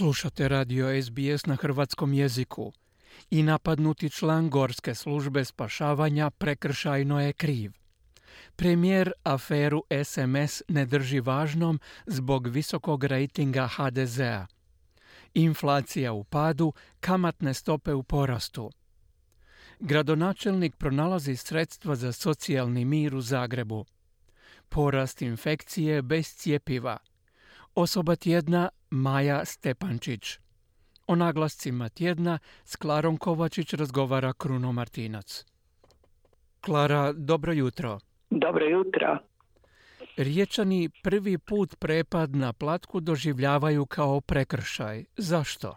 Slušate radio SBS na hrvatskom jeziku. I napadnuti član Gorske službe spašavanja prekršajno je kriv. Premijer aferu SMS ne drži važnom zbog visokog rejtinga HDZ-a. Inflacija u padu, kamatne stope u porastu. Gradonačelnik pronalazi sredstva za socijalni mir u Zagrebu. Porast infekcije bez cjepiva. Osoba tjedna Maja Stepančić. O naglascima tjedna s Klarom Kovačić razgovara Kruno Martinac. Klara, dobro jutro. Dobro jutro. Riječani prvi put prepad na Platku doživljavaju kao prekršaj. Zašto?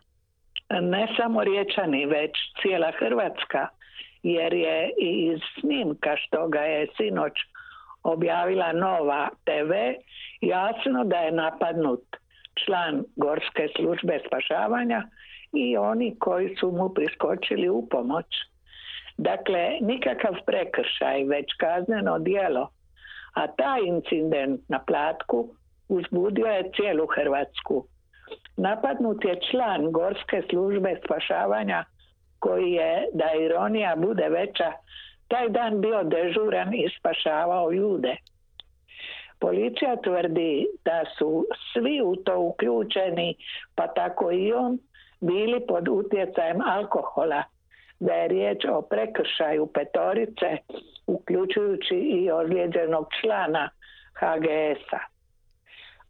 Ne samo Riječani, već cijela Hrvatska, jer je i snimka što ga je sinoć objavila Nova TV jasno da je napadnut član Gorske službe spašavanja i oni koji su mu priskočili u pomoć. Dakle, nikakav prekršaj, već kazneno djelo. A taj incident na Platku uzbudio je cijelu Hrvatsku. Napadnut je član Gorske službe spašavanja koji je, da ironija bude veća, taj dan bio dežuran i spašavao ljude. Policija tvrdi da su svi u to uključeni, pa tako i on, bili pod utjecajem alkohola, da je riječ o prekršaju petorice, uključujući i ozlijeđenog člana HGS-a.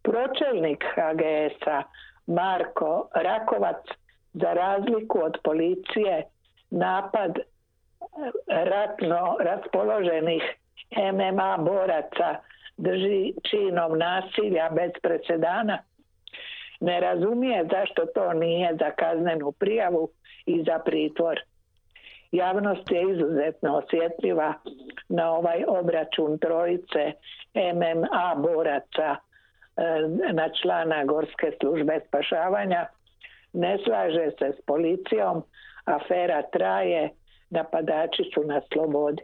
Pročelnik HGS-a Marko Rakovac, za razliku od policije, napad ratno raspoloženih MMA boraca drži činom nasilja bez presedana. Ne razumije zašto to nije za kaznenu prijavu i za pritvor. Javnost je izuzetno osjetljiva na ovaj obračun trojice MMA boraca na člana Gorske službe spašavanja. Ne slaže se s policijom, afera traje, napadači su na slobodi.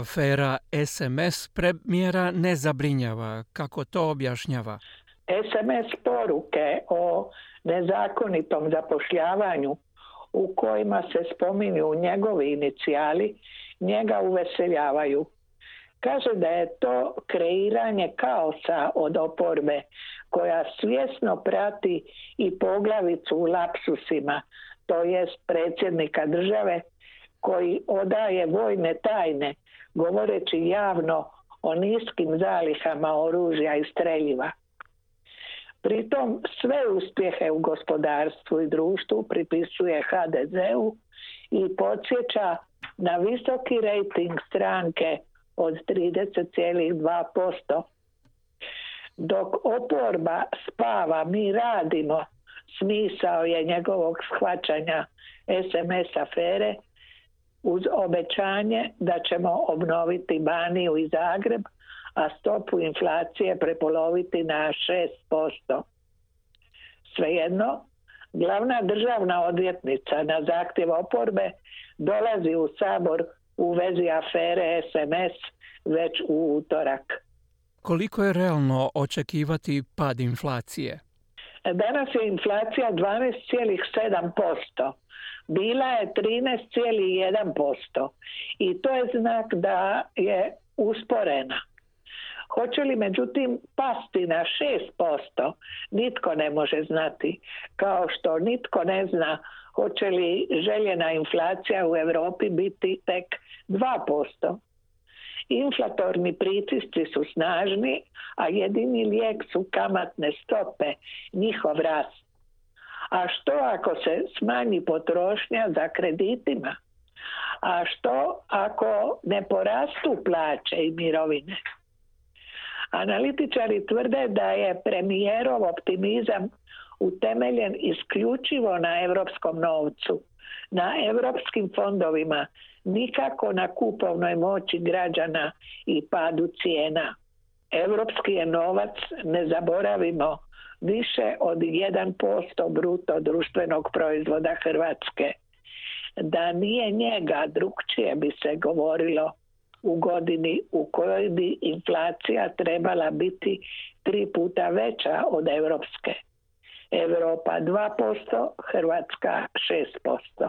Afera SMS premijera ne zabrinjava. Kako to objašnjava? SMS poruke o nezakonitom zapošljavanju u kojima se spominju njegovi inicijali, njega uveseljavaju. Kaže da je to kreiranje kaosa od oporbe koja svjesno prati i poglavicu u lapsusima, to jest predsjednika države koji odaje vojne tajne govoreći javno o niskim zalihama oružja i streljiva. Pritom sve uspjehe u gospodarstvu i društvu pripisuje HDZ-u i podsjeća na visoki rejting stranke od 30,2%. Dok oporba spava, mi radimo, smisao je njegovog shvaćanja SMS afere uz obećanje da ćemo obnoviti Baniju i Zagreb, a stopu inflacije prepoloviti na 6%. Svejedno, glavna državna odvjetnica na zahtjev oporbe dolazi u Sabor u vezi afere SMS već u utorak. Koliko je realno očekivati pad inflacije? Danas je inflacija 12,7%. Bila je 13,1% i to je znak da je usporena. Hoće li međutim pasti na 6%, nitko ne može znati, kao što nitko ne zna hoće li željena inflacija u Europi biti tek 2%. Inflatorni pritisci su snažni, a jedini lijek su kamatne stope, njihov rast. A što ako se smanji potrošnja za kreditima? A što ako ne porastu plaće i mirovine? Analitičari tvrde da je premijerov optimizam utemeljen isključivo na europskom novcu, na europskim fondovima, nikako na kupovnoj moći građana i padu cijena. Europski je novac, ne zaboravimo, više od 1% bruto društvenog proizvoda Hrvatske. Da nije njega, drukčije bi se govorilo u godini u kojoj bi inflacija trebala biti 3 puta veća od europske. Europa 2%, Hrvatska 6%.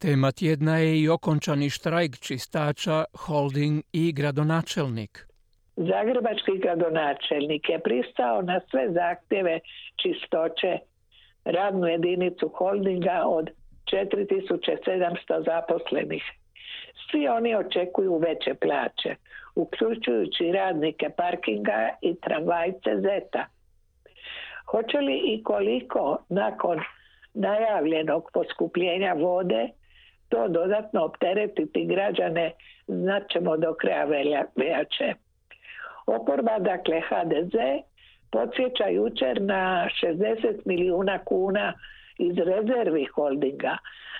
Tema tjedna je i okončani štrajk čistača, holding i gradonačelnik. Zagrebački gradonačelnik je pristao na sve zahtjeve čistoće, radnu jedinicu holdinga od 4700 zaposlenih. Svi oni očekuju veće plaće, uključujući radnike parkinga i tramvajce Zeta. Hoće li i koliko nakon najavljenog poskupljenja vode to dodatno opteretiti građane, znat ćemo do kraja veljače. Oporba, dakle HDZ, podsjeća jučer na 60 milijuna kuna iz rezervi holdinga,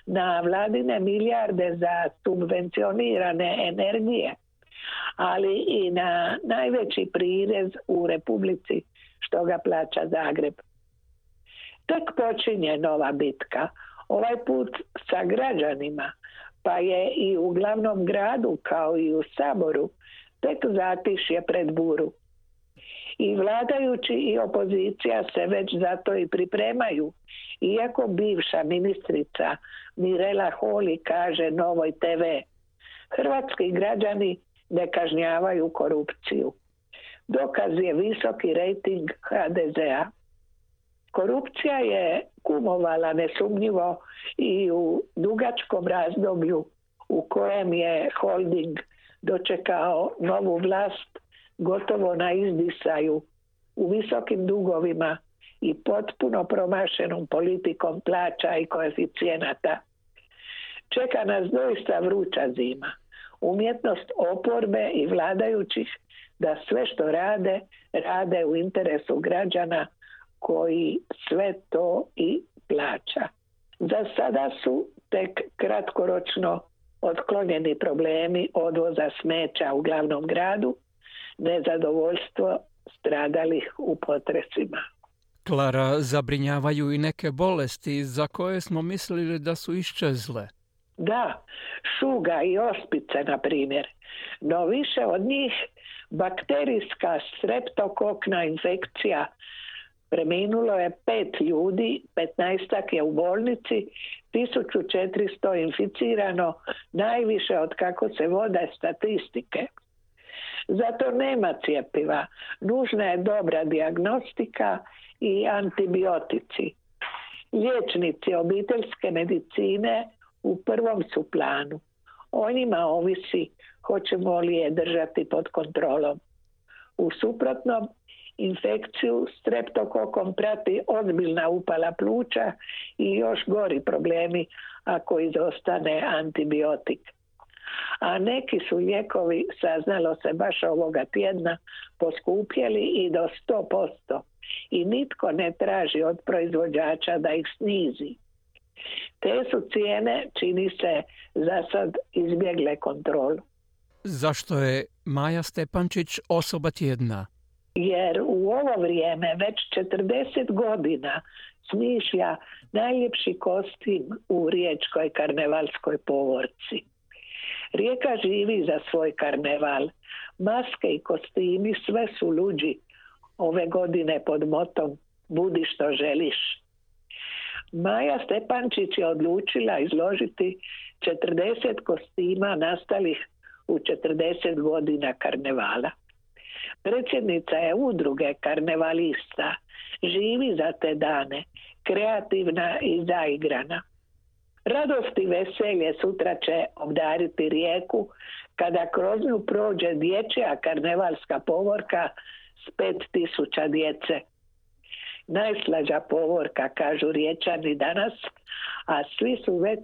na vladine milijarde za subvencionirane energije, ali i na najveći prirez u Republici, što ga plaća Zagreb. Tek počinje nova bitka, ovaj put sa građanima, pa je i u glavnom gradu kao i u Saboru tek zatišje pred buru. I vladajući i opozicija se već zato i pripremaju, iako bivša ministrica Mirela Holi kaže Novoj TV: hrvatski građani ne kažnjavaju korupciju. Dokaz je visoki rejting HDZ-a. Korupcija je kumovala nesumnjivo i u dugačkom razdoblju u kojem je holding dočekao novu vlast gotovo na izdisaju, u visokim dugovima i potpuno promašenom politikom plaća i koeficijenata. Čeka nas doista vruća zima. Umjetnost oporbe i vladajućih da sve što rade, rade u interesu građana koji sve to i plaća. Za sada su tek kratkoročno otklonjeni problemi odvoza smeća u glavnom gradu, nezadovoljstvo stradalih u potresima. Klara, zabrinjavaju i neke bolesti za koje smo mislili da su iščezle. Da, šuga i ospice, na primjer. No više od njih bakterijska streptokokna infekcija. Preminulo je 5 ljudi, 15-ak je u bolnici, 1400 inficirano, najviše od kako se vode statistike. Zato nema cjepiva, nužna je dobra dijagnostika i antibiotici. Liječnici obiteljske medicine u prvom su planu. O njima ovisi hoćemo li je držati pod kontrolom. U suprotnom, infekciju streptokokom prati ozbiljna upala pluća i još gori problemi ako izostane antibiotik. A neki su lijekovi, saznalo se baš ovoga tjedna, poskupjeli i do 100% i nitko ne traži od proizvođača da ih snizi. Te su cijene, čini se, za sad izbjegle kontrolu. Zašto je Maja Stepančić osoba tjedna? Jer u ovo vrijeme već 40 godina smišlja najljepši kostim u riječkoj karnevalskoj povorci. Rijeka živi za svoj karneval. Maske i kostimi sve su luđi. Ove godine pod motom "Budi što želiš". Maja Stepančić je odlučila izložiti 40 kostima nastalih u 40 godina karnevala. Predsjednica je udruge karnevalista, živi za te dane, kreativna i zaigrana. Radost i veselje sutra će obdariti Rijeku kada kroz nju prođe dječja karnevalska povorka s 5000 djece. Najslađa povorka, kažu Riječani danas, a svi su već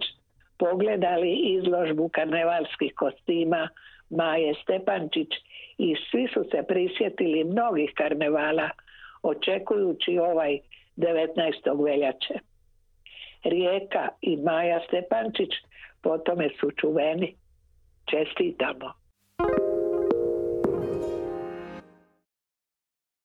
pogledali izložbu karnevalskih kostima Maje Stepančić i svi su se prisjetili mnogih karnevala, očekujući ovaj 19. veljače. Rijeka i Maja Stepančić po tome su čuveni. Čestitamo.